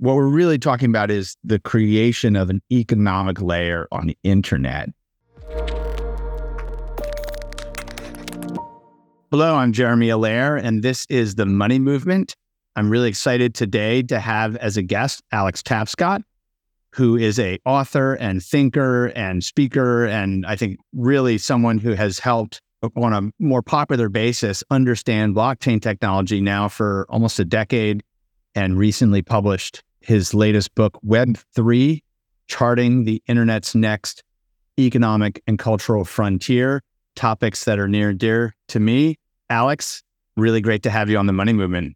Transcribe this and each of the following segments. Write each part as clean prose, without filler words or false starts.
What we're really talking about is the creation of an economic layer on the internet. Hello, I'm Jeremy Allaire, and this is The Money Movement. I'm really excited today to have as a guest, Alex Tapscott, who is an author and thinker and speaker, and I think really someone who has helped on a more popular basis understand blockchain technology now for almost a decade, and recently published his latest book, Web3: Charting the Internet's Next Economic and Cultural Frontier, topics that are near and dear to me. Alex, really great to have you on The Money Movement.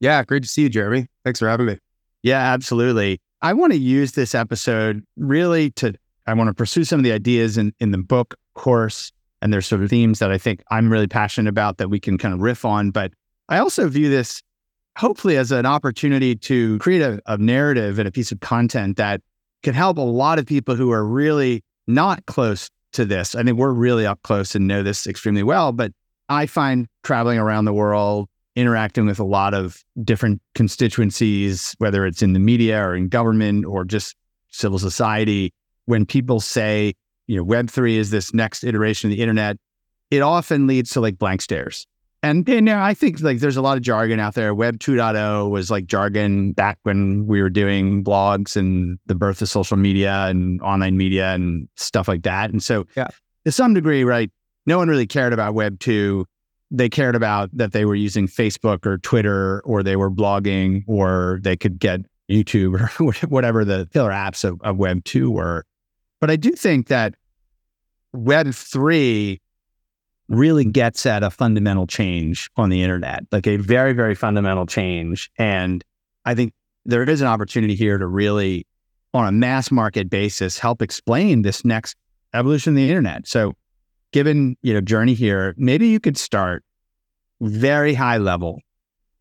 Yeah, great to see you, Jeremy. Thanks for having me. Yeah, absolutely. I want to use this episode really I want to pursue some of the ideas in the book, of course, and there's sort of themes that I think I'm really passionate about that we can kind of riff on. But I also view this hopefully as an opportunity to create a narrative and a piece of content that can help a lot of people who are really not close to this. I think we're really up close and know this extremely well, but I find traveling around the world, interacting with a lot of different constituencies, whether it's in the media or in government or just civil society, when people say, you know, Web3 is this next iteration of the internet, it often leads to like blank stares. And I think like there's a lot of jargon out there. Web 2.0 was like jargon back when we were doing blogs and the birth of social media and online media and stuff like that. And so to some degree, right, no one really cared about Web 2. They cared about that they were using Facebook or Twitter, or they were blogging, or they could get YouTube or whatever the killer apps of Web 2 were. But I do think that Web 3 really gets at a fundamental change on the internet, like a very, very fundamental change. And I think there is an opportunity here to really, on a mass market basis, help explain this next evolution of the internet. So given, you know, journey here, maybe you could start very high level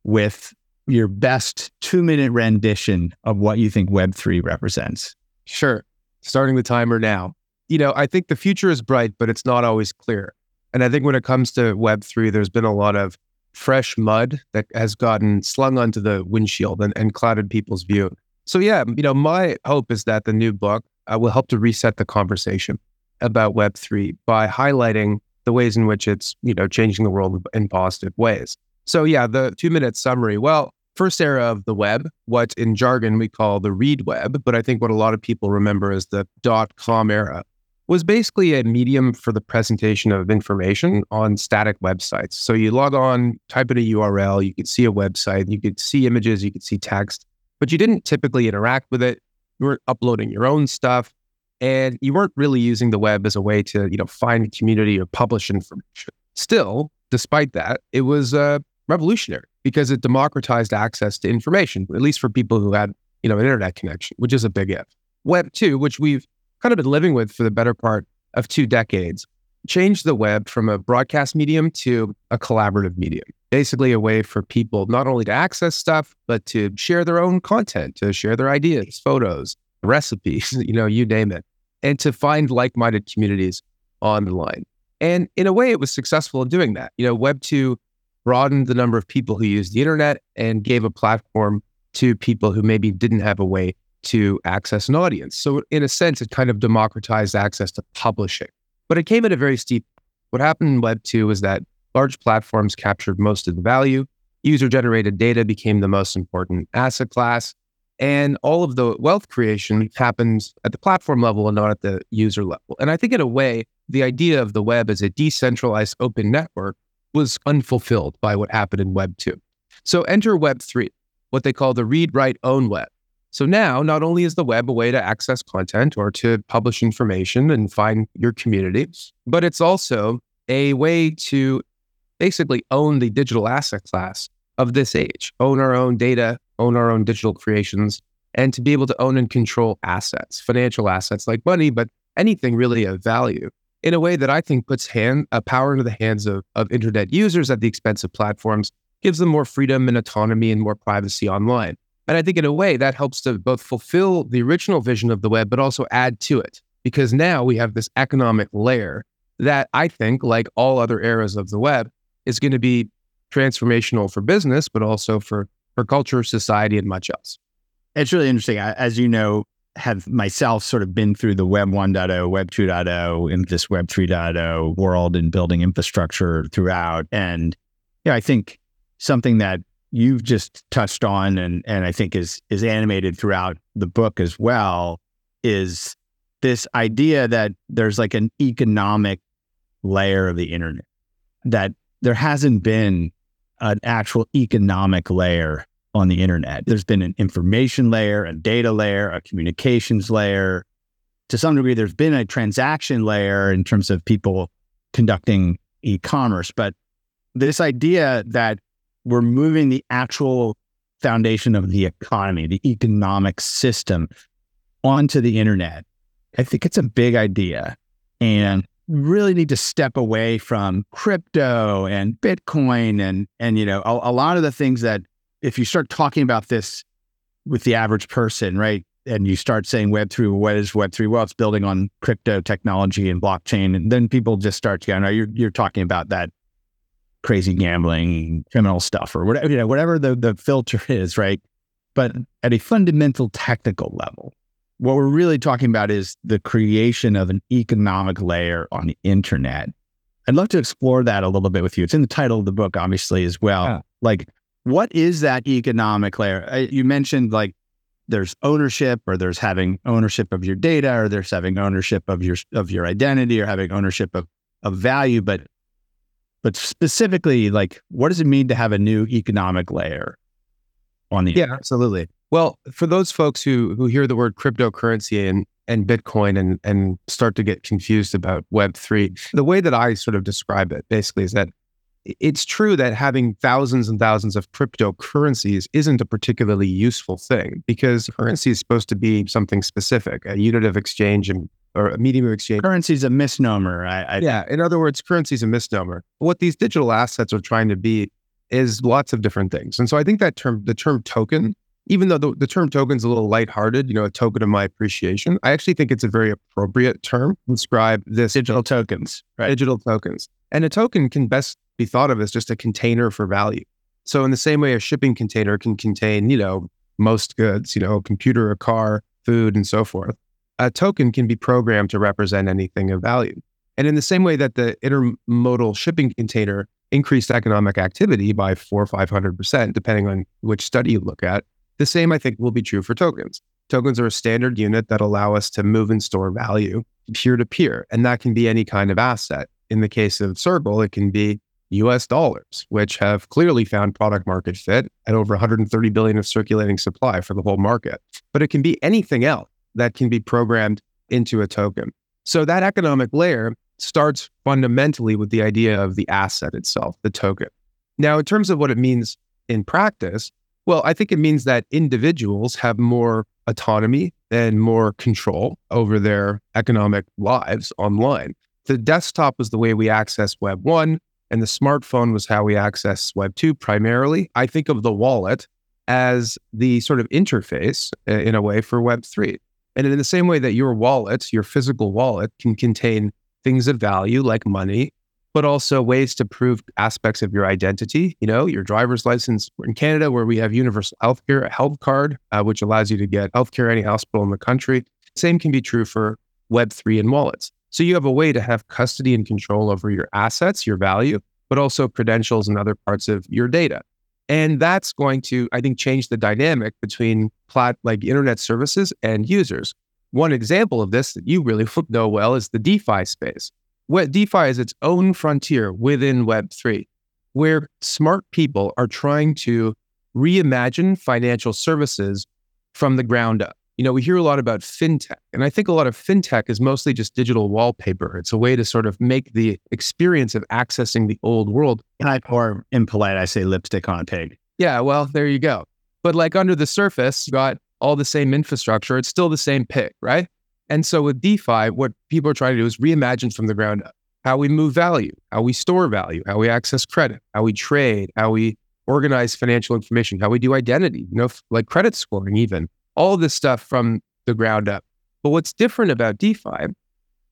with your best 2-minute rendition of what you think Web3 represents. Sure. Starting the timer now. You know, I think the future is bright, but it's not always clear. And I think when it comes to Web3, there's been a lot of fresh mud that has gotten slung onto the windshield and clouded people's view. So yeah, you know, my hope is that the new book will help to reset the conversation about Web3 by highlighting the ways in which it's, you know, changing the world in positive ways. So yeah, the 2-minute summary. Well, first era of the web, what in jargon we call the read web, but I think what a lot of people remember is the .com era, was basically a medium for the presentation of information on static websites. So you log on, type in a URL, you could see a website, you could see images, you could see text, but you didn't typically interact with it. You weren't uploading your own stuff, and you weren't really using the web as a way to, you know, find community or publish information. Still, despite that, it was revolutionary because it democratized access to information, at least for people who had, you know, an internet connection, which is a big if. Web 2, which we've kind of been living with for the better part of 2 decades, changed the web from a broadcast medium to a collaborative medium, basically a way for people not only to access stuff, but to share their own content, to share their ideas, photos, recipes, you know, you name it, and to find like-minded communities online. And in a way, it was successful in doing that. You know, Web 2 broadened the number of people who used the internet and gave a platform to people who maybe didn't have a way to access an audience. So in a sense, it kind of democratized access to publishing, but it came at a very steep. What happened in Web 2 was that large platforms captured most of the value. User-generated data became the most important asset class, and all of the wealth creation happens at the platform level and not at the user level. And I think in a way, the idea of the web as a decentralized open network was unfulfilled by what happened in Web 2. So enter Web 3, what they call the read, write, own web. So now, not only is the web a way to access content or to publish information and find your community, but it's also a way to basically own the digital asset class of this age, own our own data, own our own digital creations, and to be able to own and control assets, financial assets like money, but anything really of value, in a way that I think puts power into the hands of internet users at the expense of platforms, gives them more freedom and autonomy and more privacy online. And I think in a way that helps to both fulfill the original vision of the web, but also add to it, because now we have this economic layer that I think, like all other eras of the web, is going to be transformational for business, but also for culture, society, and much else. It's really interesting. I, as you know, have myself sort of been through the Web 1.0, Web 2.0, and this Web 3.0 world and building infrastructure throughout. And yeah, you know, I think something that you've just touched on and I think is animated throughout the book as well is this idea that there's like an economic layer of the internet, that there hasn't been an actual economic layer on the internet. There's been an information layer, a data layer, a communications layer. To some degree, there's been a transaction layer in terms of people conducting e-commerce. But this idea that we're moving the actual foundation of the economy, the economic system, onto the internet, I think it's a big idea. And really need to step away from crypto and Bitcoin and you know, a lot of the things that, if you start talking about this with the average person, right, and you start saying Web3, what is Web3? Well, it's building on crypto technology and blockchain. And then people just start going, oh, you're talking about that crazy gambling, criminal stuff or whatever, you know, whatever the filter is, right? But at a fundamental technical level, what we're really talking about is the creation of an economic layer on the internet. I'd love to explore that a little bit with you. It's in the title of the book, obviously, as well. Yeah. Like, what is that economic layer? You mentioned like there's ownership, or there's having ownership of your data, or there's having ownership of your identity, or having ownership of value. But specifically, like, what does it mean to have a new economic layer on the internet? Yeah, absolutely. Well, for those folks who hear the word cryptocurrency and Bitcoin and start to get confused about Web3, the way that I sort of describe it basically is that it's true that having thousands and thousands of cryptocurrencies isn't a particularly useful thing, because currency is supposed to be something specific, a unit of exchange or a medium of exchange. Currency is a misnomer. Yeah, in other words, currency is a misnomer. What these digital assets are trying to be is lots of different things. And so I think that the term token, even though the term token's a little lighthearted, you know, a token of my appreciation, I actually think it's a very appropriate term to describe this. Digital tokens, right? Digital tokens. And a token can best be thought of as just a container for value. So in the same way a shipping container can contain, you know, most goods, you know, a computer, a car, food, and so forth, a token can be programmed to represent anything of value. And in the same way that the intermodal shipping container increased economic activity by 400 or 500%, depending on which study you look at, the same, I think, will be true for tokens. Tokens are a standard unit that allow us to move and store value peer-to-peer, and that can be any kind of asset. In the case of Circle, it can be US dollars, which have clearly found product market fit at over 130 billion of circulating supply for the whole market. But it can be anything else that can be programmed into a token. So that economic layer starts fundamentally with the idea of the asset itself, the token. Now, in terms of what it means in practice, well, I think it means that individuals have more autonomy and more control over their economic lives online. The desktop was the way we access Web 1, and the smartphone was how we access Web 2 primarily. I think of the wallet as the sort of interface, in a way, for Web 3. And in the same way that your wallet, your physical wallet, can contain things of value like money, but also ways to prove aspects of your identity, you know, your driver's license. We're in Canada, where we have universal healthcare, a health card, which allows you to get healthcare at any hospital in the country. Same can be true for Web3 and wallets. So you have a way to have custody and control over your assets, your value, but also credentials and other parts of your data. And that's going to, I think, change the dynamic between like internet services and users. One example of this that you really know well is the DeFi space. DeFi is its own frontier within Web3, where smart people are trying to reimagine financial services from the ground up. You know, we hear a lot about fintech, and I think a lot of fintech is mostly just digital wallpaper. It's a way to sort of make the experience of accessing the old world. Or impolite, I say lipstick on a pig. Yeah, well, there you go. But like under the surface, you got all the same infrastructure. It's still the same pig, right? And so with DeFi, what people are trying to do is reimagine from the ground up how we move value, how we store value, how we access credit, how we trade, how we organize financial information, how we do identity, you know, like credit scoring even, all this stuff from the ground up. But what's different about DeFi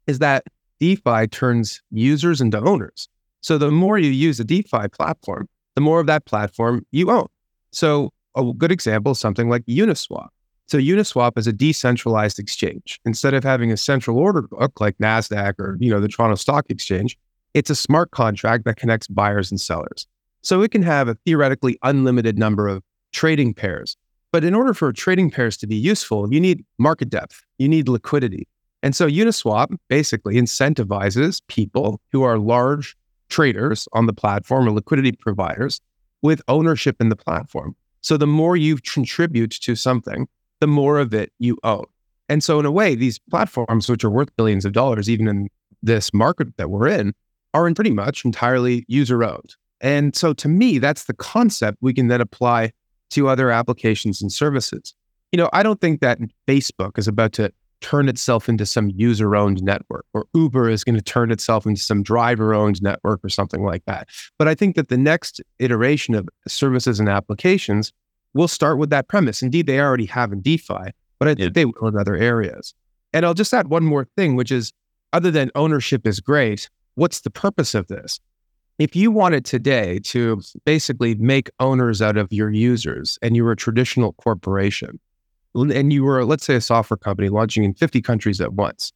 is that DeFi turns users into owners. So the more you use a DeFi platform, the more of that platform you own. So a good example is something like Uniswap. So Uniswap is a decentralized exchange. Instead of having a central order book like NASDAQ or, the Toronto Stock Exchange, it's a smart contract that connects buyers and sellers. So it can have a theoretically unlimited number of trading pairs. But in order for trading pairs to be useful, you need market depth, you need liquidity. And so Uniswap basically incentivizes people who are large traders on the platform or liquidity providers with ownership in the platform. So the more you contribute to something, the more of it you own. And so in a way, these platforms, which are worth billions of dollars, even in this market that we're in, are in pretty much entirely user-owned. And so to me, that's the concept we can then apply to other applications and services. I don't think that Facebook is about to turn itself into some user-owned network, or Uber is going to turn itself into some driver-owned network or something like that. But I think that the next iteration of services and applications will start with that premise. Indeed, they already have in DeFi, but I think they will in other areas. And I'll just add one more thing, which is, other than ownership is great, what's the purpose of this? If you wanted today to basically make owners out of your users, and you were a traditional corporation, and you were, let's say, a software company launching in 50 countries at once,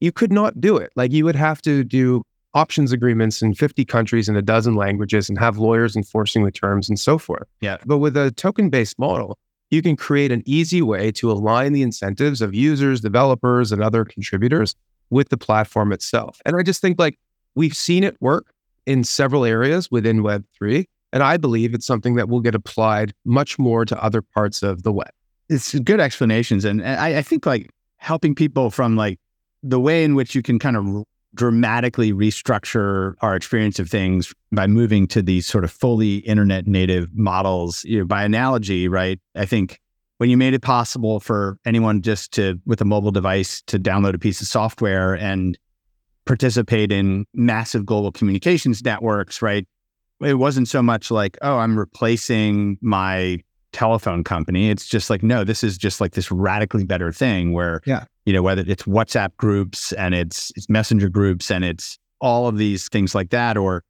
you could not do it. Like, you would have to do options agreements in 50 countries in a dozen languages and have lawyers enforcing the terms and so forth. Yeah. But with a token-based model, you can create an easy way to align the incentives of users, developers, and other contributors with the platform itself. And I just think, like, we've seen it work in several areas within Web3, and I believe it's something that will get applied much more to other parts of the web. It's good explanations. And I think, like, helping people from, like, the way in which you can kind of dramatically restructure our experience of things by moving to these sort of fully internet native models, by analogy, right? I think when you made it possible for anyone just to, with a mobile device, to download a piece of software and participate in massive global communications networks, right? It wasn't so much like, oh, I'm replacing my telephone company. It's just like, no, this is just like this radically better thing where, whether it's WhatsApp groups and it's messenger groups and it's all of these things like that, or,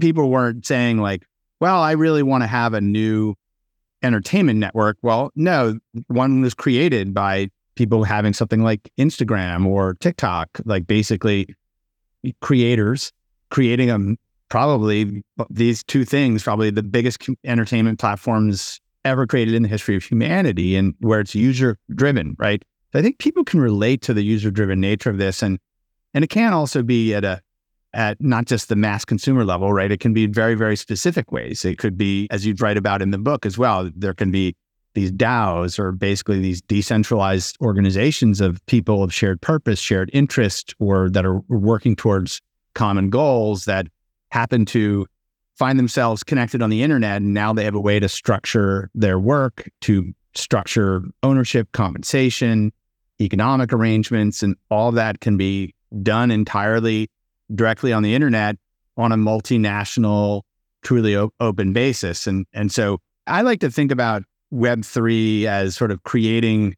people weren't saying like, well, I really want to have a new entertainment network. Well, no, one was created by people having something like Instagram or TikTok, like basically creators creating them, probably these two things, probably the biggest entertainment platforms ever created in the history of humanity, and where it's user driven, right? So I think people can relate to the user driven nature of this, and it can also be at not just the mass consumer level, right? It can be in very, very specific ways. It could be, as you write about in the book as well, there can be these DAOs, or basically these decentralized organizations of people of shared purpose, shared interest, or that are working towards common goals, that happen to find themselves connected on the internet, and now they have a way to structure their work, to structure ownership, compensation, economic arrangements, and all that can be done entirely directly on the internet on a multinational, truly open basis. And so I like to think about Web3 as sort of creating,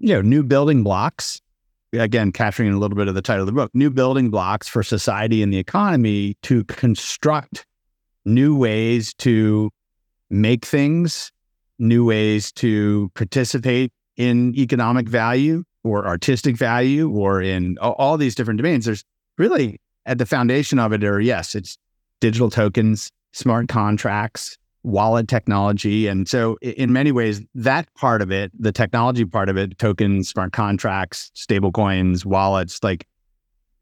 new building blocks, again, capturing a little bit of the title of the book, new building blocks for society and the economy to construct new ways to make things, new ways to participate in economic value or artistic value, or in all these different domains. There's really, at the foundation of it, it's digital tokens, smart contracts, wallet technology. And so in many ways, that part of it, the technology part of it, tokens, smart contracts, stable coins, wallets, like,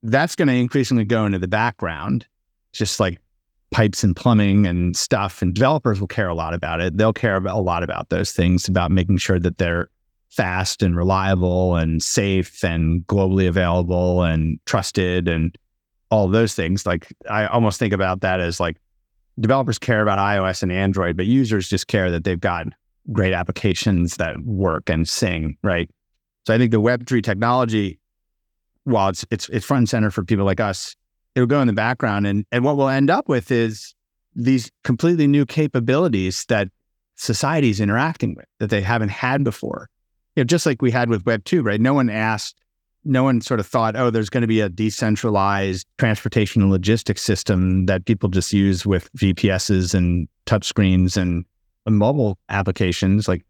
that's going to increasingly go into the background. It's just like pipes and plumbing and stuff, and developers will care a lot about it. They'll care a lot about those things, about making sure that they're fast and reliable and safe and globally available and trusted and all those things. Like, I almost think about that as like, developers care about iOS and Android, but users just care that they've got great applications that work and sing, right? So I think the Web3 technology, while it's front and center for people like us, it'll go in the background. And what we'll end up with is these completely new capabilities that society is interacting with that they haven't had before. Just like we had with Web 2, right? No one sort of thought, oh, there's going to be a decentralized transportation and logistics system that people just use with GPSs and touchscreens and mobile applications. Like,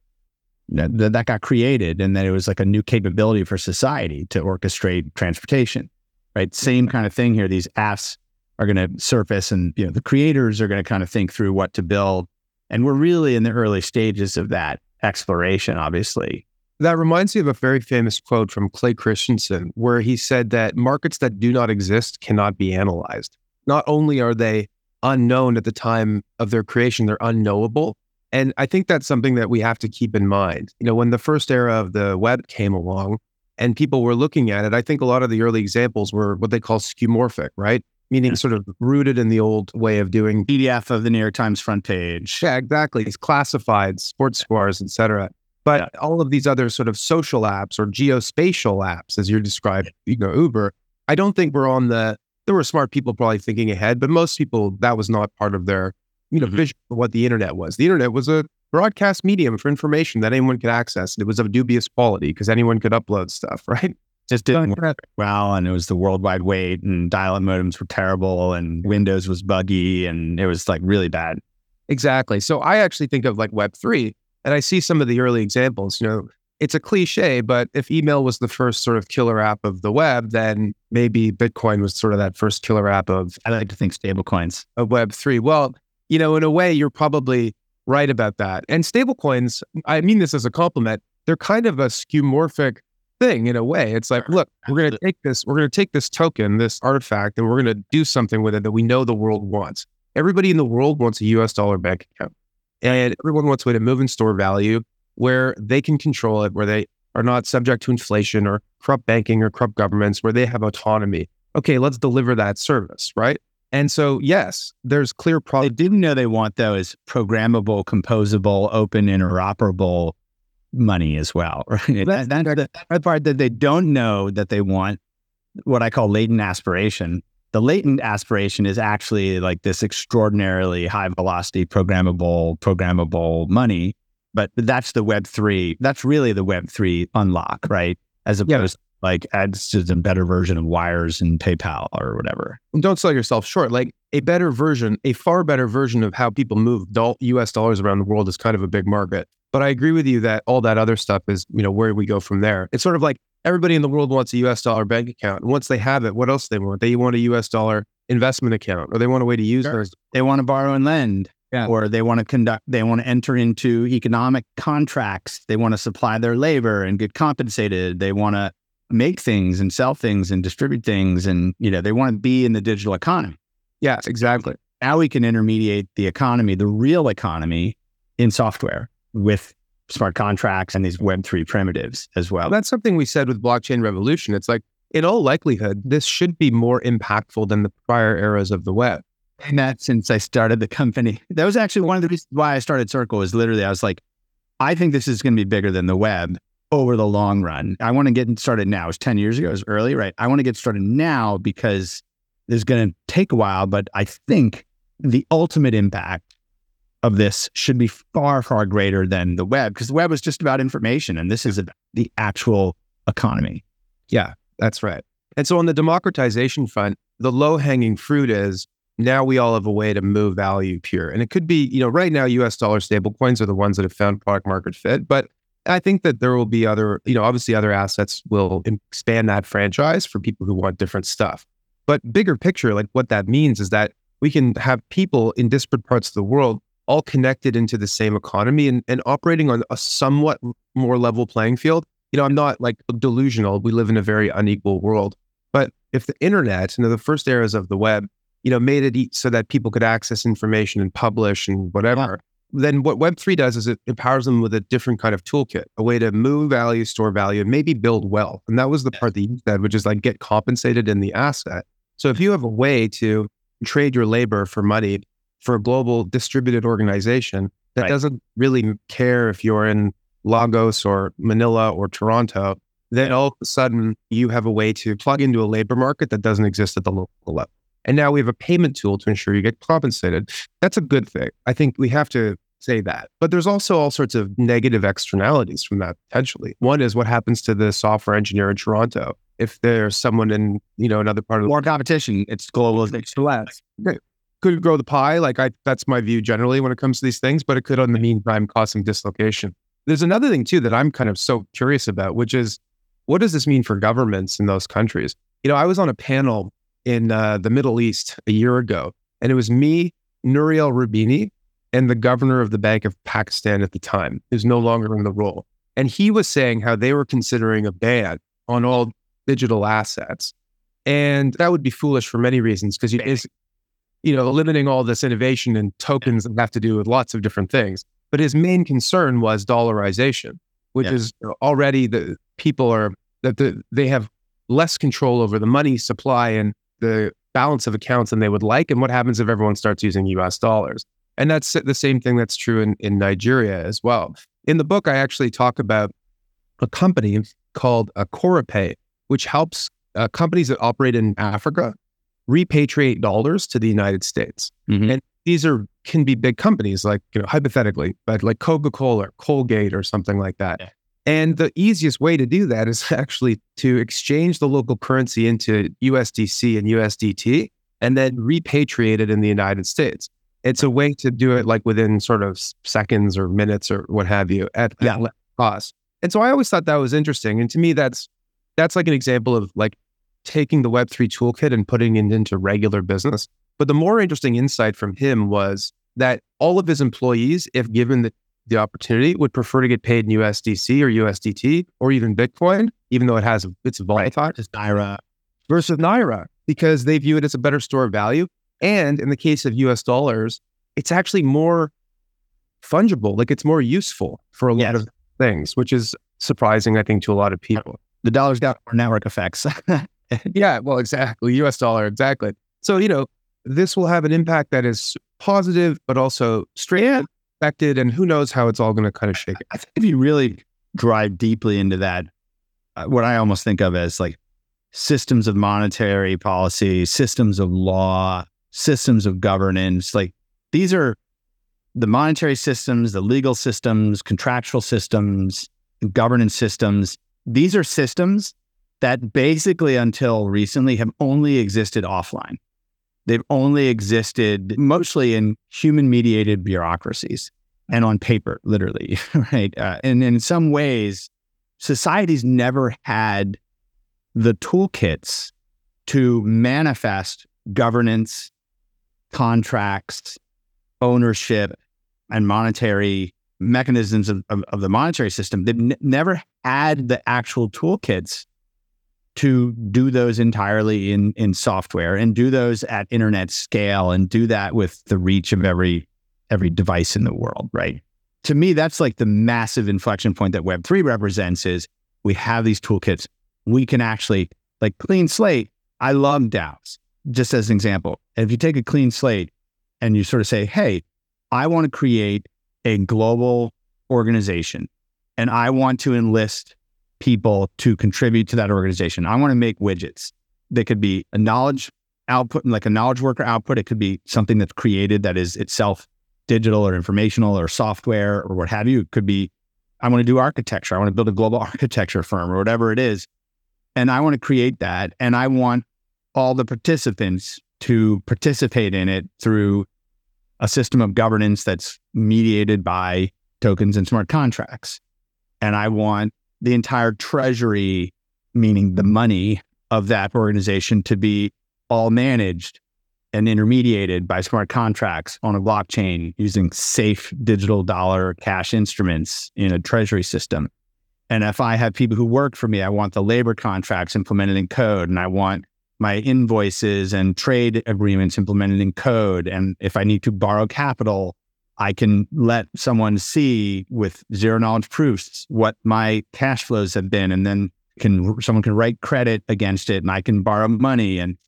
that got created, and that it was like a new capability for society to orchestrate transportation, right? Same kind of thing here. These apps are going to surface, and the creators are going to kind of think through what to build. And we're really in the early stages of that exploration, obviously. That reminds me of a very famous quote from Clay Christensen, where he said that markets that do not exist cannot be analyzed. Not only are they unknown at the time of their creation, they're unknowable. And I think that's something that we have to keep in mind. When the first era of the web came along and people were looking at it, I think a lot of the early examples were what they call skeuomorphic, right? Meaning sort of rooted in the old way of doing PDF of the New York Times front page. Yeah, exactly. It's classified, sports scores, et cetera. But all of these other sort of social apps or geospatial apps, as you described, Uber, I don't think we're on the, there were smart people probably thinking ahead, but most people, that was not part of their, vision of what the internet was. The internet was a broadcast medium for information that anyone could access. It was of dubious quality because anyone could upload stuff, right? Just didn't work well, and it was the World Wide Web, and dial-up modems were terrible, and Windows was buggy, and it was like really bad. Exactly. So I actually think of like Web3, and I see some of the early examples. It's a cliche, but if email was the first sort of killer app of the web, then maybe Bitcoin was sort of that first killer app of... I like to think stablecoins. Of Web3. Well, in a way, you're probably right about that. And stablecoins, I mean this as a compliment, they're kind of a skeuomorphic thing in a way. It's like, look, we're going to take this token, this artifact, and we're going to do something with it that we know the world wants. Everybody in the world wants a US dollar bank account, and everyone wants a way to move and store value where they can control it, where they are not subject to inflation or corrupt banking or corrupt governments, where they have autonomy. Okay, let's deliver that service, right? And so, yes, there's clear problems. They didn't know they want, though, is programmable, composable, open, interoperable money as well, right? That's the part that they don't know that they want, what I call latent aspiration. The latent aspiration is actually like this extraordinarily high velocity, programmable money, but that's the Web3, that's really the Web3 unlock, right? As opposed to like, it's just a better version of wires and PayPal or whatever. Don't sell yourself short. Like a far better version of how people move US dollars around the world is kind of a big market. But I agree with you that all that other stuff is, where we go from there. It's sort of like everybody in the world wants a US dollar bank account. And once they have it, what else do they want? They want a US dollar investment account, or they want a way to use theirs. They want to borrow and lend, or they want to enter into economic contracts. They want to supply their labor and get compensated. They want to make things and sell things and distribute things. And, they want to be in the digital economy. Yes, exactly. Now we can intermediate the economy, the real economy, in software, with smart contracts and these Web3 primitives as well. That's something we said with Blockchain Revolution. It's like, in all likelihood, this should be more impactful than the prior eras of the web. And that since I started the company, that was actually one of the reasons why I started Circle, is literally, I was like, I think this is going to be bigger than the web over the long run. I want to get started now. It was 10 years ago. It was early, right? I want to get started now because it's going to take a while, but I think the ultimate impact of this should be far, far greater than the web, because the web was just about information, and this is about the actual economy. Yeah, that's right. And so on the democratization front, the low-hanging fruit is now we all have a way to move value pure. And it could be, right now US dollar stablecoins are the ones that have found product market fit, but I think that there will be other, obviously other assets will expand that franchise for people who want different stuff. But bigger picture, like what that means is that we can have people in disparate parts of the world all connected into the same economy and operating on a somewhat more level playing field. I'm not like delusional. We live in a very unequal world. But if the internet, the first eras of the web, made it so that people could access information and publish and whatever, then what Web3 does is it empowers them with a different kind of toolkit, a way to move value, store value, and maybe build wealth. And that was the part that you said, which is like get compensated in the asset. So if you have a way to trade your labor for money, for a global distributed organization that doesn't really care if you're in Lagos or Manila or Toronto, then all of a sudden you have a way to plug into a labor market that doesn't exist at the local level. And now we have a payment tool to ensure you get compensated. That's a good thing. I think we have to say that. But there's also all sorts of negative externalities from that potentially. One is what happens to the software engineer in Toronto if there's someone in, another part of the world. More competition. It's globalization. Great. Could grow the pie. That's my view generally when it comes to these things, but it could, in the meantime, cause some dislocation. There's another thing too that I'm kind of so curious about, which is, what does this mean for governments in those countries? You know, I was on a panel in the Middle East a year ago, and it was me, Nouriel Roubini, and the governor of the Bank of Pakistan at the time, who's no longer in the role. And he was saying how they were considering a ban on all digital assets. And that would be foolish for many reasons, because it's, you know, limiting all this innovation and tokens that have to do with lots of different things. But his main concern was dollarization, which is already the people are, that they have less control over the money supply and the balance of accounts than they would like. And what happens if everyone starts using US dollars? And that's the same thing that's true in Nigeria as well. In the book, I actually talk about a company called Acorapay, which helps companies that operate in Africa repatriate dollars to the United States. Mm-hmm. And these can be big companies, like, you know, hypothetically, but like Coca-Cola, or Colgate, or something like that. Yeah. And the easiest way to do that is actually to exchange the local currency into USDC and USDT, and then repatriate it in the United States. It's a way to do it like within sort of seconds or minutes or what have you at less cost. And so I always thought that was interesting. And to me, that's like an example of like taking the Web3 toolkit and putting it into regular business. But the more interesting insight from him was that all of his employees, if given the opportunity, would prefer to get paid in USDC or USDT or even Bitcoin, even though it's volatile. Right. It's Naira. Versus Naira, because they view it as a better store of value. And in the case of US dollars, it's actually more fungible, like it's more useful for a lot of things, which is surprising, I think, to a lot of people. The dollar's got more network effects. Yeah, well, exactly. US dollar, exactly. So, you know, this will have an impact that is positive, but also expected, and who knows how it's all going to kind of shake it. I think if you really drive deeply into that, what I almost think of as like systems of monetary policy, systems of law, systems of governance, like these are the monetary systems, the legal systems, contractual systems, governance systems. These are systems that basically until recently have only existed offline. They've only existed mostly in human mediated bureaucracies and on paper, literally, right? And in some ways, societies never had the toolkits to manifest governance, contracts, ownership, and monetary mechanisms of the monetary system. They've never had the actual toolkits to do those entirely in software and do those at internet scale and do that with the reach of every device in the world, right? To me, that's like the massive inflection point that Web3 represents is we have these toolkits. We can actually, like, clean slate. I love DAOs, just as an example. If you take a clean slate and you sort of say, hey, I want to create a global organization and I want to enlist people to contribute to that organization. I want to make widgets. They could be a knowledge output, like a knowledge worker output. It could be something that's created that is itself digital or informational or software or what have you. It could be, I want to do architecture. I want to build a global architecture firm or whatever it is. And I want to create that. And I want all the participants to participate in it through a system of governance that's mediated by tokens and smart contracts. And I want the entire treasury, meaning the money of that organization, to be all managed and intermediated by smart contracts on a blockchain using safe digital dollar cash instruments in a treasury system. And if I have people who work for me, I want the labor contracts implemented in code, and I want my invoices and trade agreements implemented in code. And if I need to borrow capital, I can let someone see with zero knowledge proofs what my cash flows have been, and then someone can write credit against it, and I can borrow money, and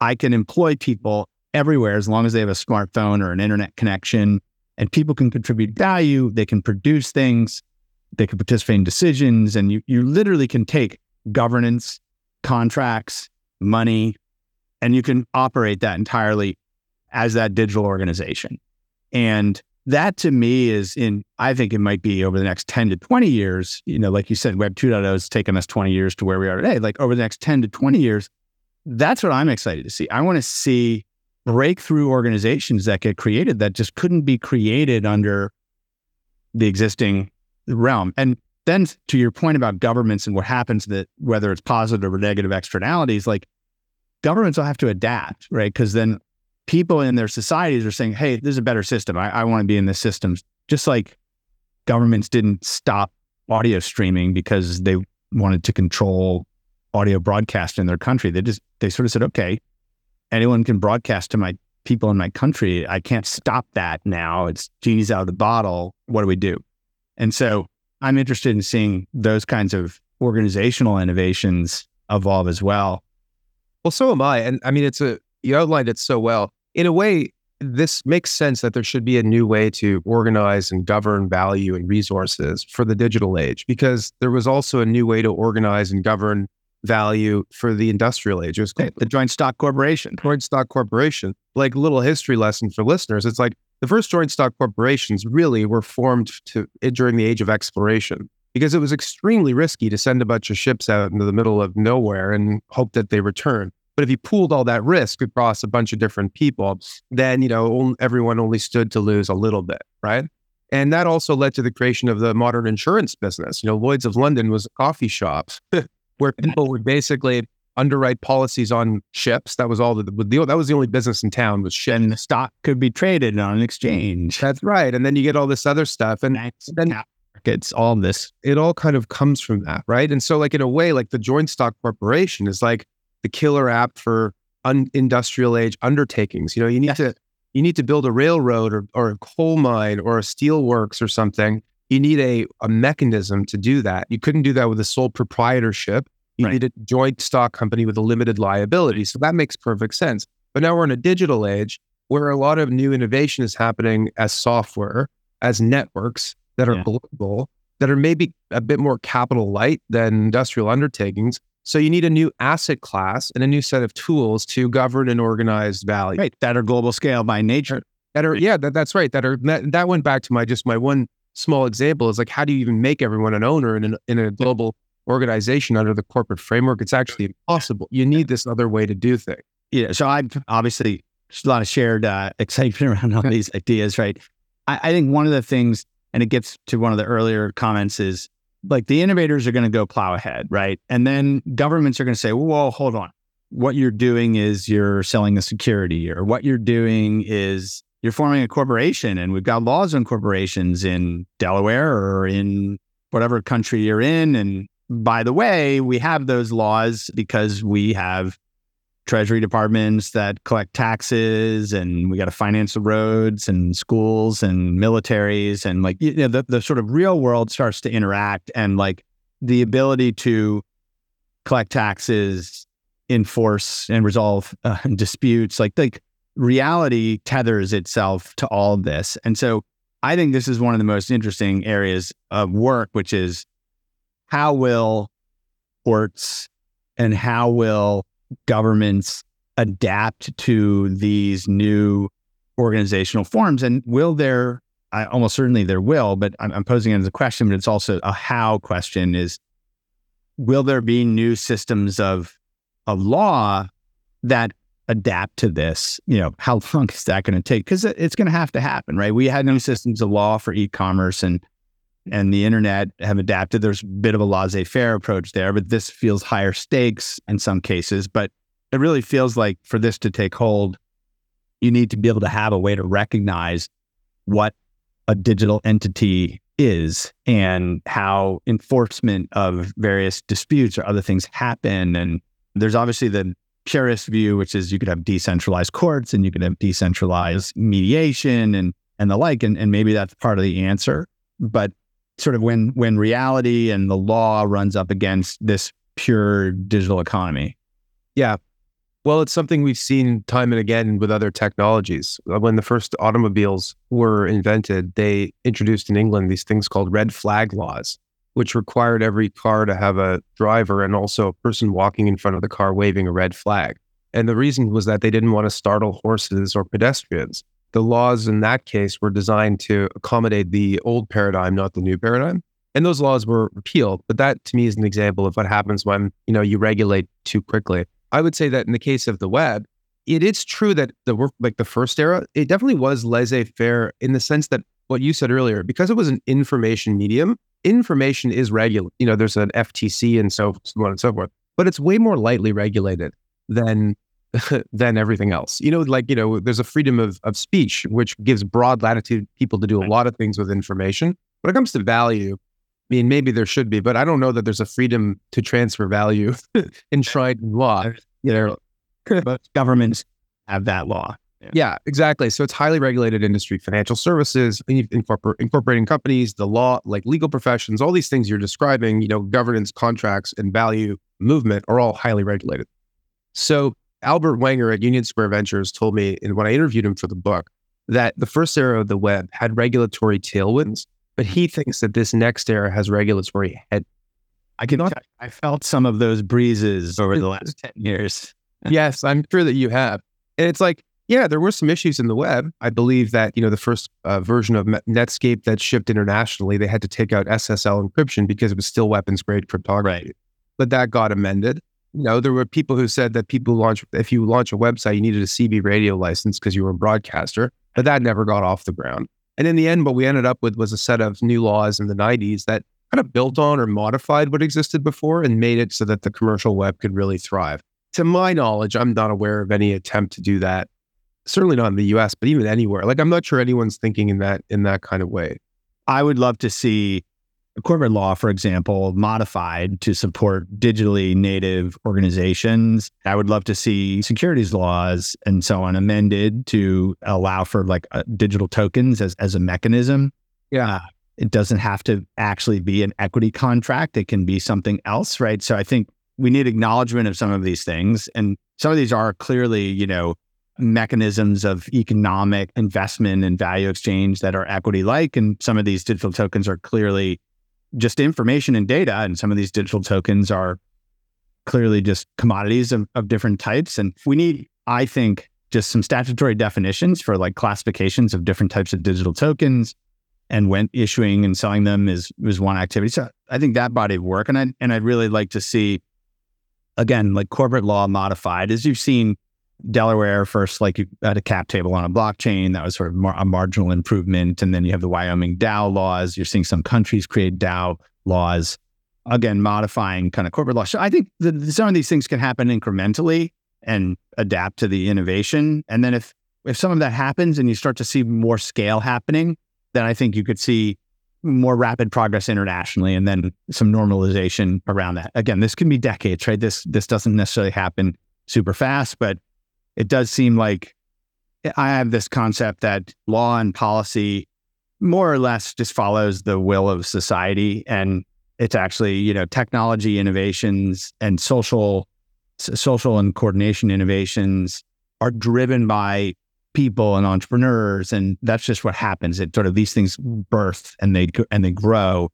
I can employ people everywhere as long as they have a smartphone or an internet connection, and people can contribute value. They can produce things. They can participate in decisions, and you literally can take governance, contracts, money, and you can operate that entirely as that digital organization. And that to me is I think it might be over the next 10 to 20 years, you know, like you said, Web 2.0 has taken us 20 years to where we are today. Like over the next 10 to 20 years, that's what I'm excited to see. I want to see breakthrough organizations that get created that just couldn't be created under the existing realm. And then to your point about governments and what happens, that whether it's positive or negative externalities, like governments will have to adapt, right? Because then people in their societies are saying, hey, this is a better system. I want to be in this system. Just like governments didn't stop audio streaming because they wanted to control audio broadcast in their country. They sort of said, okay, anyone can broadcast to my people in my country. I can't stop that now. It's genie's out of the bottle. What do we do? And so I'm interested in seeing those kinds of organizational innovations evolve as well. Well, so am I. And I mean, you outlined it so well. In a way, this makes sense that there should be a new way to organize and govern value and resources for the digital age, because there was also a new way to organize and govern value for the industrial age. It was called the joint stock corporation. Joint stock corporation. Like, little history lesson for listeners. It's like the first joint stock corporations really were formed during the age of exploration, because it was extremely risky to send a bunch of ships out into the middle of nowhere and hope that they return. But if you pooled all that risk across a bunch of different people, then, everyone only stood to lose a little bit, right? And that also led to the creation of the modern insurance business. Lloyd's of London was a coffee shop where people would basically underwrite policies on ships. That was all that was the only business in town, was ships. And the stock could be traded on an exchange. That's right. And then you get all this other stuff. And then it's all this. It all kind of comes from that, right? And so, like, in a way, like the joint stock corporation is like the killer app for industrial age undertakings. You need to build a railroad or a coal mine or a steelworks or something. You need a mechanism to do that. You couldn't do that with a sole proprietorship. You need a joint stock company with a limited liability. So that makes perfect sense. But now we're in a digital age where a lot of new innovation is happening as software, as networks that are global, that are maybe a bit more capital light than industrial undertakings. So you need a new asset class and a new set of tools to govern and organize value. Right, that are global scale by nature. That's right. That went back to my one small example is like, how do you even make everyone an owner in a global organization under the corporate framework? It's actually impossible. You need this other way to do things. Yeah, so I'm obviously a lot of shared excitement around all these ideas, right? I think one of the things, and it gets to one of the earlier comments, is like the innovators are going to go plow ahead, right? And then governments are going to say, whoa, hold on. What you're doing is you're selling a security, or what you're doing is you're forming a corporation, and we've got laws on corporations in Delaware or in whatever country you're in. And by the way, we have those laws because we have treasury departments that collect taxes, and we got to finance the roads and schools and militaries, and the sort of real world starts to interact, and like the ability to collect taxes, enforce and resolve disputes, like reality tethers itself to all this. And so I think this is one of the most interesting areas of work, which is how will courts and how will governments adapt to these new organizational forms, and will there? Almost certainly there will, but I'm posing it as a question. But it's also a how question: is will there be new systems of law that adapt to this? How long is that going to take? Because it's going to have to happen, right? We had new systems of law for e-commerce and the internet have adapted. There's a bit of a laissez-faire approach there, but this feels higher stakes in some cases. But it really feels like for this to take hold, you need to be able to have a way to recognize what a digital entity is and how enforcement of various disputes or other things happen. And there's obviously the purist view, which is you could have decentralized courts and you could have decentralized mediation and the like, and maybe that's part of the answer. But sort of when reality and the law runs up against this pure digital economy. Yeah. Well, it's something we've seen time and again with other technologies. When the first automobiles were invented, they introduced in England these things called red flag laws, which required every car to have a driver and also a person walking in front of the car waving a red flag. And the reason was that they didn't want to startle horses or pedestrians. The laws in that case were designed to accommodate the old paradigm, not the new paradigm. And those laws were repealed. But that, to me, is an example of what happens when, you regulate too quickly. I would say that in the case of the web, it is true that the first era, it definitely was laissez-faire in the sense that what you said earlier, because it was an information medium, information is regulated. You know, there's an FTC and so on and so forth, but it's way more lightly regulated than everything else. You know, like, you know, there's a freedom of speech, which gives broad latitude to people to do a lot of things with information. When it comes to value, I mean, maybe there should be, but I don't know that there's a freedom to transfer value in tried law. You know, but governments have that law. Yeah, exactly. So it's highly regulated industry, financial services, incorporating companies, the law, like legal professions, all these things you're describing, you know, governance, contracts, and value movement are all highly regulated. So Albert Wenger at Union Square Ventures told me, and when I interviewed him for the book, that the first era of the web had regulatory tailwinds, but he thinks that this next era has regulatory head. I felt some of those breezes over the last 10 years. Yes, I'm sure that you have. And it's like, yeah, there were some issues in the web. I believe that, you know, the first version of Netscape that shipped internationally, they had to take out SSL encryption because it was still weapons grade cryptography. Right. But that got amended. You know, there were people who said that if you launch a website, you needed a CB radio license because you were a broadcaster, but that never got off the ground. And in the end, what we ended up with was a set of new laws in the 90s that kind of built on or modified what existed before and made it so that the commercial web could really thrive. To my knowledge, I'm not aware of any attempt to do that. Certainly not in the US, but even anywhere. Like, I'm not sure anyone's thinking in that kind of way. I would love to see corporate law, for example, modified to support digitally native organizations. I would love to see securities laws and so on amended to allow for like digital tokens as a mechanism. Yeah. It doesn't have to actually be an equity contract. It can be something else, right? So I think we need acknowledgement of some of these things. And some of these are clearly, you know, mechanisms of economic investment and value exchange that are equity-like. And some of these digital tokens are clearly just information and data. And some of these digital tokens are clearly just commodities of different types. And we need, I think, just some statutory definitions for like classifications of different types of digital tokens, and when issuing and selling them is one activity. So I think that body of work, and I'd really like to see, again, like corporate law modified. As you've seen, Delaware first, like you had a cap table on a blockchain. That was sort of a marginal improvement. And then you have the Wyoming DAO laws. You're seeing some countries create DAO laws, again, modifying kind of corporate law. So I think that some of these things can happen incrementally and adapt to the innovation. And then if some of that happens and you start to see more scale happening, then I think you could see more rapid progress internationally and then some normalization around that. Again, this can be decades, right? This doesn't necessarily happen super fast, but it does seem like I have this concept that law and policy more or less just follows the will of society. And it's actually, you know, technology innovations and social and coordination innovations are driven by people and entrepreneurs. And that's just what happens. It sort of, these things birth and they grow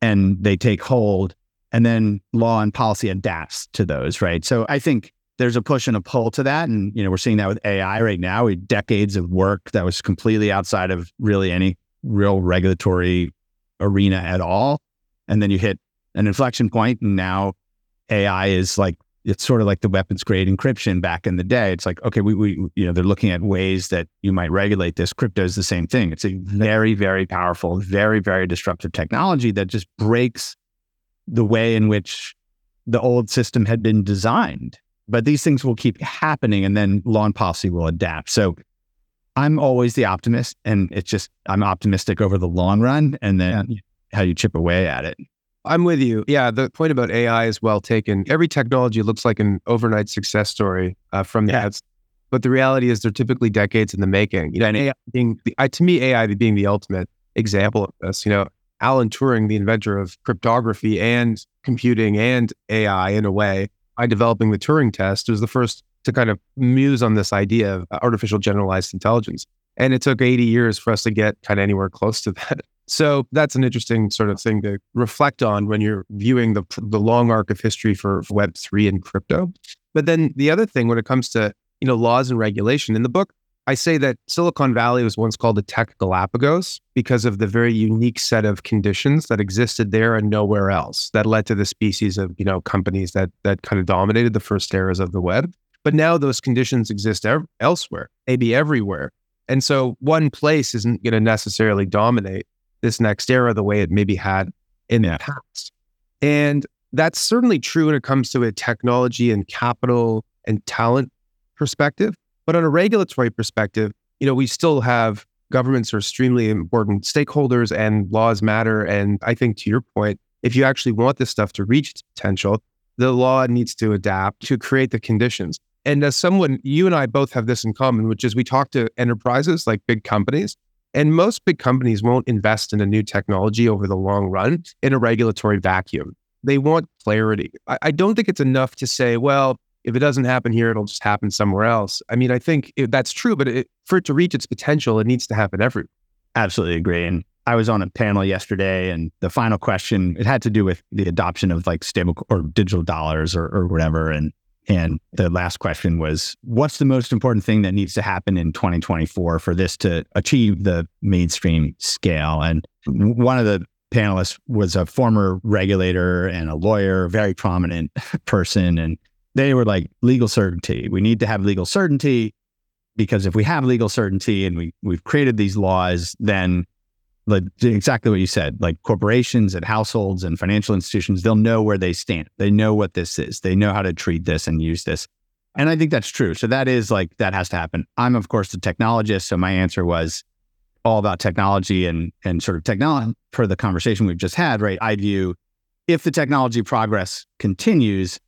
and they take hold, and then law and policy adapts to those, right? So I think there's a push and a pull to that. And, you know, we're seeing that with AI right now. We had decades of work that was completely outside of really any real regulatory arena at all. And then you hit an inflection point, and now AI is like, it's sort of like the weapons grade encryption back in the day. It's like, okay, we you know, they're looking at ways that you might regulate this. Crypto is the same thing. It's a very, very powerful, very, very disruptive technology that just breaks the way in which the old system had been designed. But these things will keep happening, and then law and policy will adapt. So I'm always the optimist, and it's just, I'm optimistic over the long run and then how you chip away at it. I'm with you. Yeah, the point about AI is well taken. Every technology looks like an overnight success story from the ads. But the reality is they're typically decades in the making. You know, and AI being to me, AI being the ultimate example of this. You know, Alan Turing, the inventor of cryptography and computing and AI in a way, by developing the Turing test, was the first to kind of muse on this idea of artificial generalized intelligence. And it took 80 years for us to get kind of anywhere close to that. So that's an interesting sort of thing to reflect on when you're viewing the long arc of history for Web3 and crypto. But then the other thing, when it comes to, you know, laws and regulation, in the book, I say that Silicon Valley was once called the Tech Galapagos because of the very unique set of conditions that existed there and nowhere else that led to the species of, you know, companies that kind of dominated the first eras of the web. But now those conditions exist elsewhere, maybe everywhere. And so one place isn't going to necessarily dominate this next era the way it maybe had in the past. And that's certainly true when it comes to a technology and capital and talent perspective. But on a regulatory perspective, you know, we still have governments are extremely important stakeholders and laws matter. And I think to your point, if you actually want this stuff to reach its potential, the law needs to adapt to create the conditions. And as someone, you and I both have this in common, which is we talk to enterprises like big companies, and most big companies won't invest in a new technology over the long run in a regulatory vacuum. They want clarity. I don't think it's enough to say, well, if it doesn't happen here, it'll just happen somewhere else. I mean, I think that's true, but for it to reach its potential, it needs to happen everywhere. Absolutely agree. And I was on a panel yesterday, and the final question, it had to do with the adoption of like stable or digital dollars or whatever. And the last question was, what's the most important thing that needs to happen in 2024 for this to achieve the mainstream scale? And one of the panelists was a former regulator and a lawyer, very prominent person. And they were like, legal certainty. We need to have legal certainty, because if we have legal certainty and we've created these laws, then like exactly what you said, like corporations and households and financial institutions, they'll know where they stand. They know what this is. They know how to treat this and use this. And I think that's true. So that is like, that has to happen. I'm of course a technologist. So my answer was all about technology and sort of technology per the conversation we've just had, right? I view if the technology progress continues,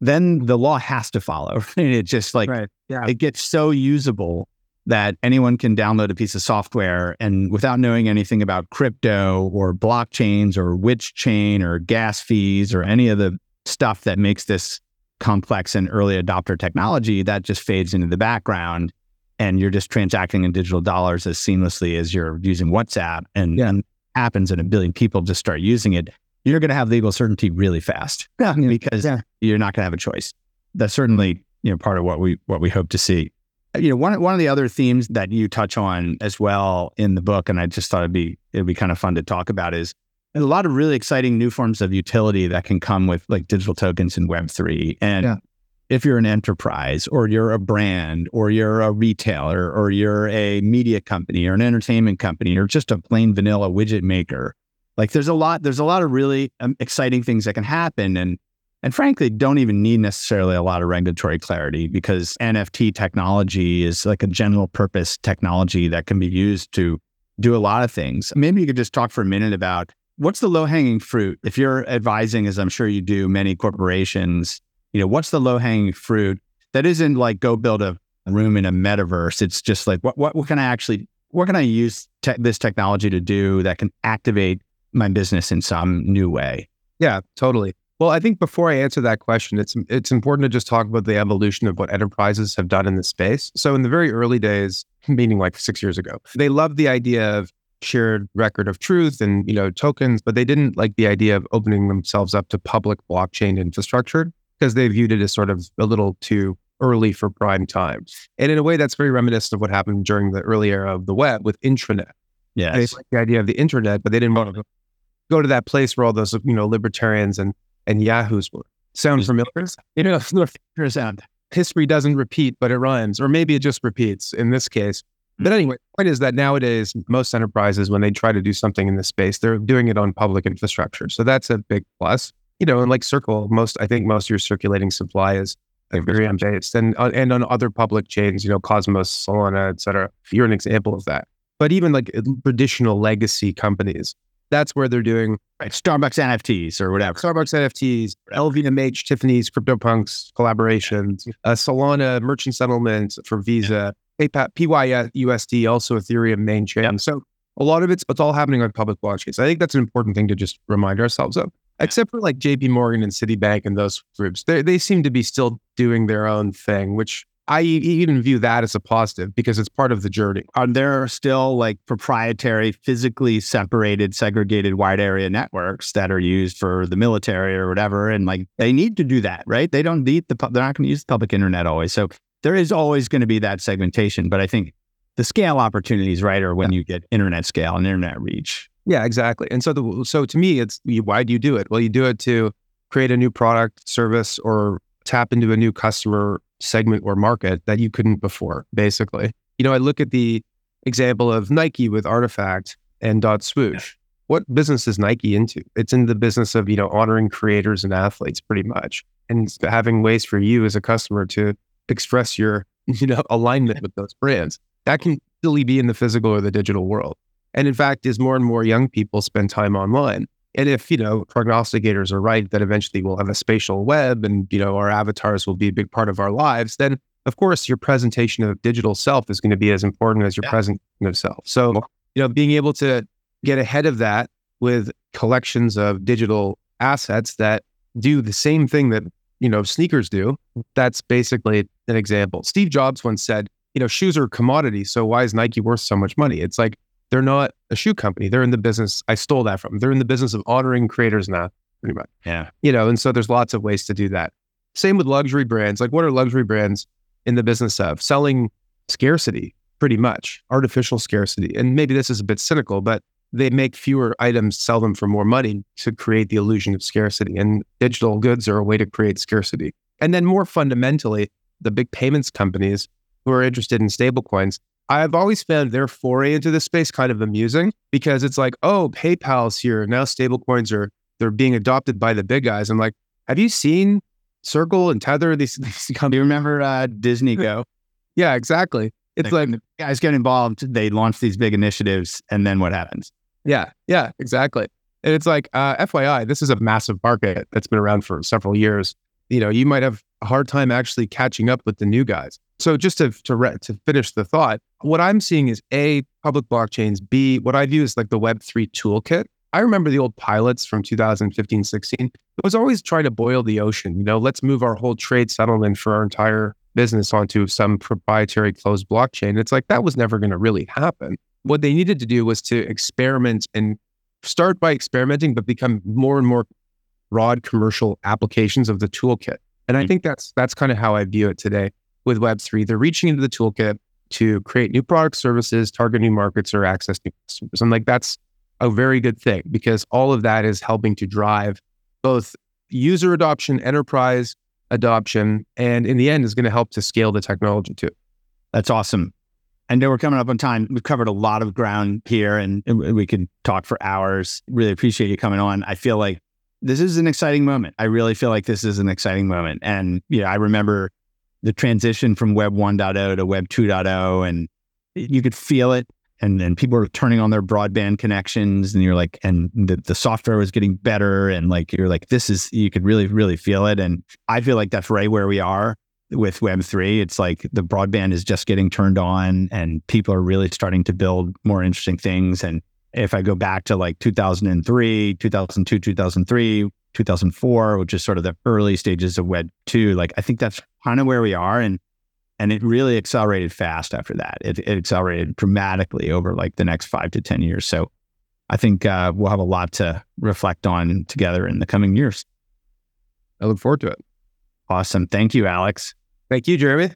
then the law has to follow. And it just like, right. Yeah. It gets so usable that anyone can download a piece of software and without knowing anything about crypto or blockchains or which chain or gas fees or any of the stuff that makes this complex and early adopter technology, that just fades into the background. And you're just transacting in digital dollars as seamlessly as you're using WhatsApp and happens, and a billion people just start using it. You're going to have legal certainty really fast because you're not going to have a choice. That's certainly, you know, part of what we hope to see. You know, one of the other themes that you touch on as well in the book, and I just thought it'd be kind of fun to talk about, is a lot of really exciting new forms of utility that can come with like digital tokens in Web3. And if you're an enterprise or you're a brand or you're a retailer or you're a media company or an entertainment company or just a plain vanilla widget maker, like there's a lot of really exciting things that can happen. And frankly, don't even need necessarily a lot of regulatory clarity, because NFT technology is like a general purpose technology that can be used to do a lot of things. Maybe you could just talk for a minute about what's the low hanging fruit. If you're advising, as I'm sure you do, many corporations, you know, what's the low hanging fruit that isn't like go build a room in a metaverse? It's just like, what can I actually, what can I use this technology to do that can activate my business in some new way? Yeah, totally. Well, I think before I answer that question, it's important to just talk about the evolution of what enterprises have done in this space. So in the very early days, meaning like 6 years ago, they loved the idea of shared record of truth and, you know, tokens, but they didn't like the idea of opening themselves up to public blockchain infrastructure because they viewed it as sort of a little too early for prime time. And in a way, that's very reminiscent of what happened during the early era of the web with intranet. Yes. They liked the idea of the internet, but they didn't want to go to that place where all those, you know, libertarians and yahoos were. Sound familiar? You know, history doesn't repeat, but it rhymes, or maybe it just repeats in this case. But anyway, the point is that nowadays, most enterprises, when they try to do something in this space, they're doing it on public infrastructure. So that's a big plus. You know, and like Circle, most of your circulating supply is Ethereum based and on other public chains, you know, Cosmos, Solana, et cetera. You're an example of that. But even like traditional legacy companies, that's where they're doing Starbucks NFTs or whatever. Starbucks NFTs, LVMH, Tiffany's, CryptoPunks, collaborations, Solana merchant settlement for Visa, PayPal, PYUSD, also Ethereum main chain. Yep. So a lot of it's all happening on public blockchains. I think that's an important thing to just remind ourselves of, except for like JP Morgan and Citibank and those groups. They seem to be still doing their own thing, which I even view that as a positive because it's part of the journey. Are there still like proprietary, physically separated, segregated wide area networks that are used for the military or whatever? And like, they need to do that, right? They don't need they're not going to use the public internet always. So there is always going to be that segmentation. But I think the scale opportunities, right, are when you get internet scale and internet reach. Yeah, exactly. And so so to me, it's why do you do it? Well, you do it to create a new product, service, or tap into a new customer segment or market that you couldn't before, basically. You know, I look at the example of Nike with Artifact and .swoosh. what business is Nike into? It's in the business of, honoring creators and athletes pretty much, and having ways for you as a customer to express your, alignment with those brands. That can really be in the physical or the digital world. And in fact, as more and more young people spend time online, and if, prognosticators are right that eventually we'll have a spatial web and, our avatars will be a big part of our lives, then of course your presentation of digital self is going to be as important as your presentation of self. So, being able to get ahead of that with collections of digital assets that do the same thing that, sneakers do, that's basically an example. Steve Jobs once said, shoes are a commodity, so why is Nike worth so much money? It's like, they're not a shoe company. They're in the business. I stole that from them. They're in the business of honoring creators now, pretty much. Yeah. And so there's lots of ways to do that. Same with luxury brands. Like, what are luxury brands in the business of? Selling scarcity, pretty much, artificial scarcity. And maybe this is a bit cynical, but they make fewer items, sell them for more money to create the illusion of scarcity. And digital goods are a way to create scarcity. And then more fundamentally, the big payments companies who are interested in stablecoins, I've always found their foray into this space kind of amusing, because it's like, oh, PayPal's here. Now stablecoins they're being adopted by the big guys. I'm like, have you seen Circle and Tether? These companies? Do you remember Disney Go? Yeah, exactly. It's like guys get involved. They launch these big initiatives, and then what happens? Yeah, exactly. And it's like, FYI, this is a massive market that's been around for several years. You might have a hard time actually catching up with the new guys. So just to finish the thought, what I'm seeing is A, public blockchains, B, what I view as like the Web3 toolkit. I remember the old pilots from 2015, 16. It was always trying to boil the ocean. Let's move our whole trade settlement for our entire business onto some proprietary closed blockchain. It's like, that was never going to really happen. What they needed to do was to experiment and start by experimenting, but become more and more broad commercial applications of the toolkit. And I think that's kind of how I view it today. With Web3, they're reaching into the toolkit to create new products, services, target new markets, or access new customers. And that's a very good thing, because all of that is helping to drive both user adoption, enterprise adoption, and in the end is going to help to scale the technology too. That's awesome. I know we're coming up on time. We've covered a lot of ground here, and we could talk for hours. Really appreciate you coming on. I feel like this is an exciting moment. I really feel like this is an exciting moment. And I remember the transition from Web 1.0 to Web 2.0, and you could feel it. And then people were turning on their broadband connections, and you're like, and the software was getting better. And you're like, this is, you could really, really feel it. And I feel like that's right where we are with Web 3. It's like the broadband is just getting turned on, and people are really starting to build more interesting things. And if I go back to 2004, which is sort of the early stages of Web 2. I think that's kind of where we are. And it really accelerated fast after that. It accelerated dramatically over the next 5 to 10 years. So I think we'll have a lot to reflect on together in the coming years. I look forward to it. Awesome. Thank you, Alex. Thank you, Jeremy.